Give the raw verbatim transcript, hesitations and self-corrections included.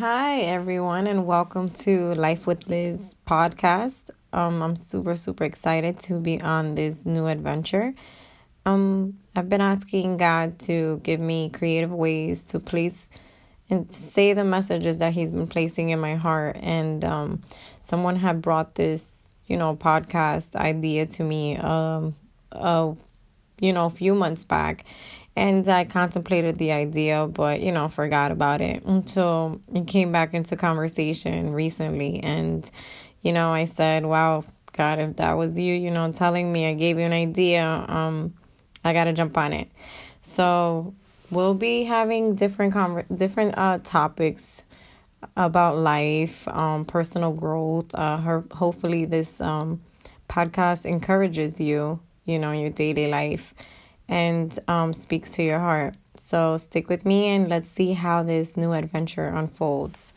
Hi, everyone, and welcome to Life with Liz podcast. Um, I'm super, super excited to be on this new adventure. Um, I've been asking God to give me creative ways to place and to say the messages that He's been placing in my heart. And um, someone had brought this, you know, podcast idea to me, um, uh, you know, a few months back. And I contemplated the idea, but, you know, forgot about it until it came back into conversation recently. And, you know, I said, wow, God, if that was you, you know, telling me I gave you an idea, um, I got to jump on it. So we'll be having different conver- different uh, topics about life, um, personal growth. Uh, her- hopefully this um, podcast encourages you, you know, your daily life. And um, speaks to your heart. So stick with me and let's see how this new adventure unfolds.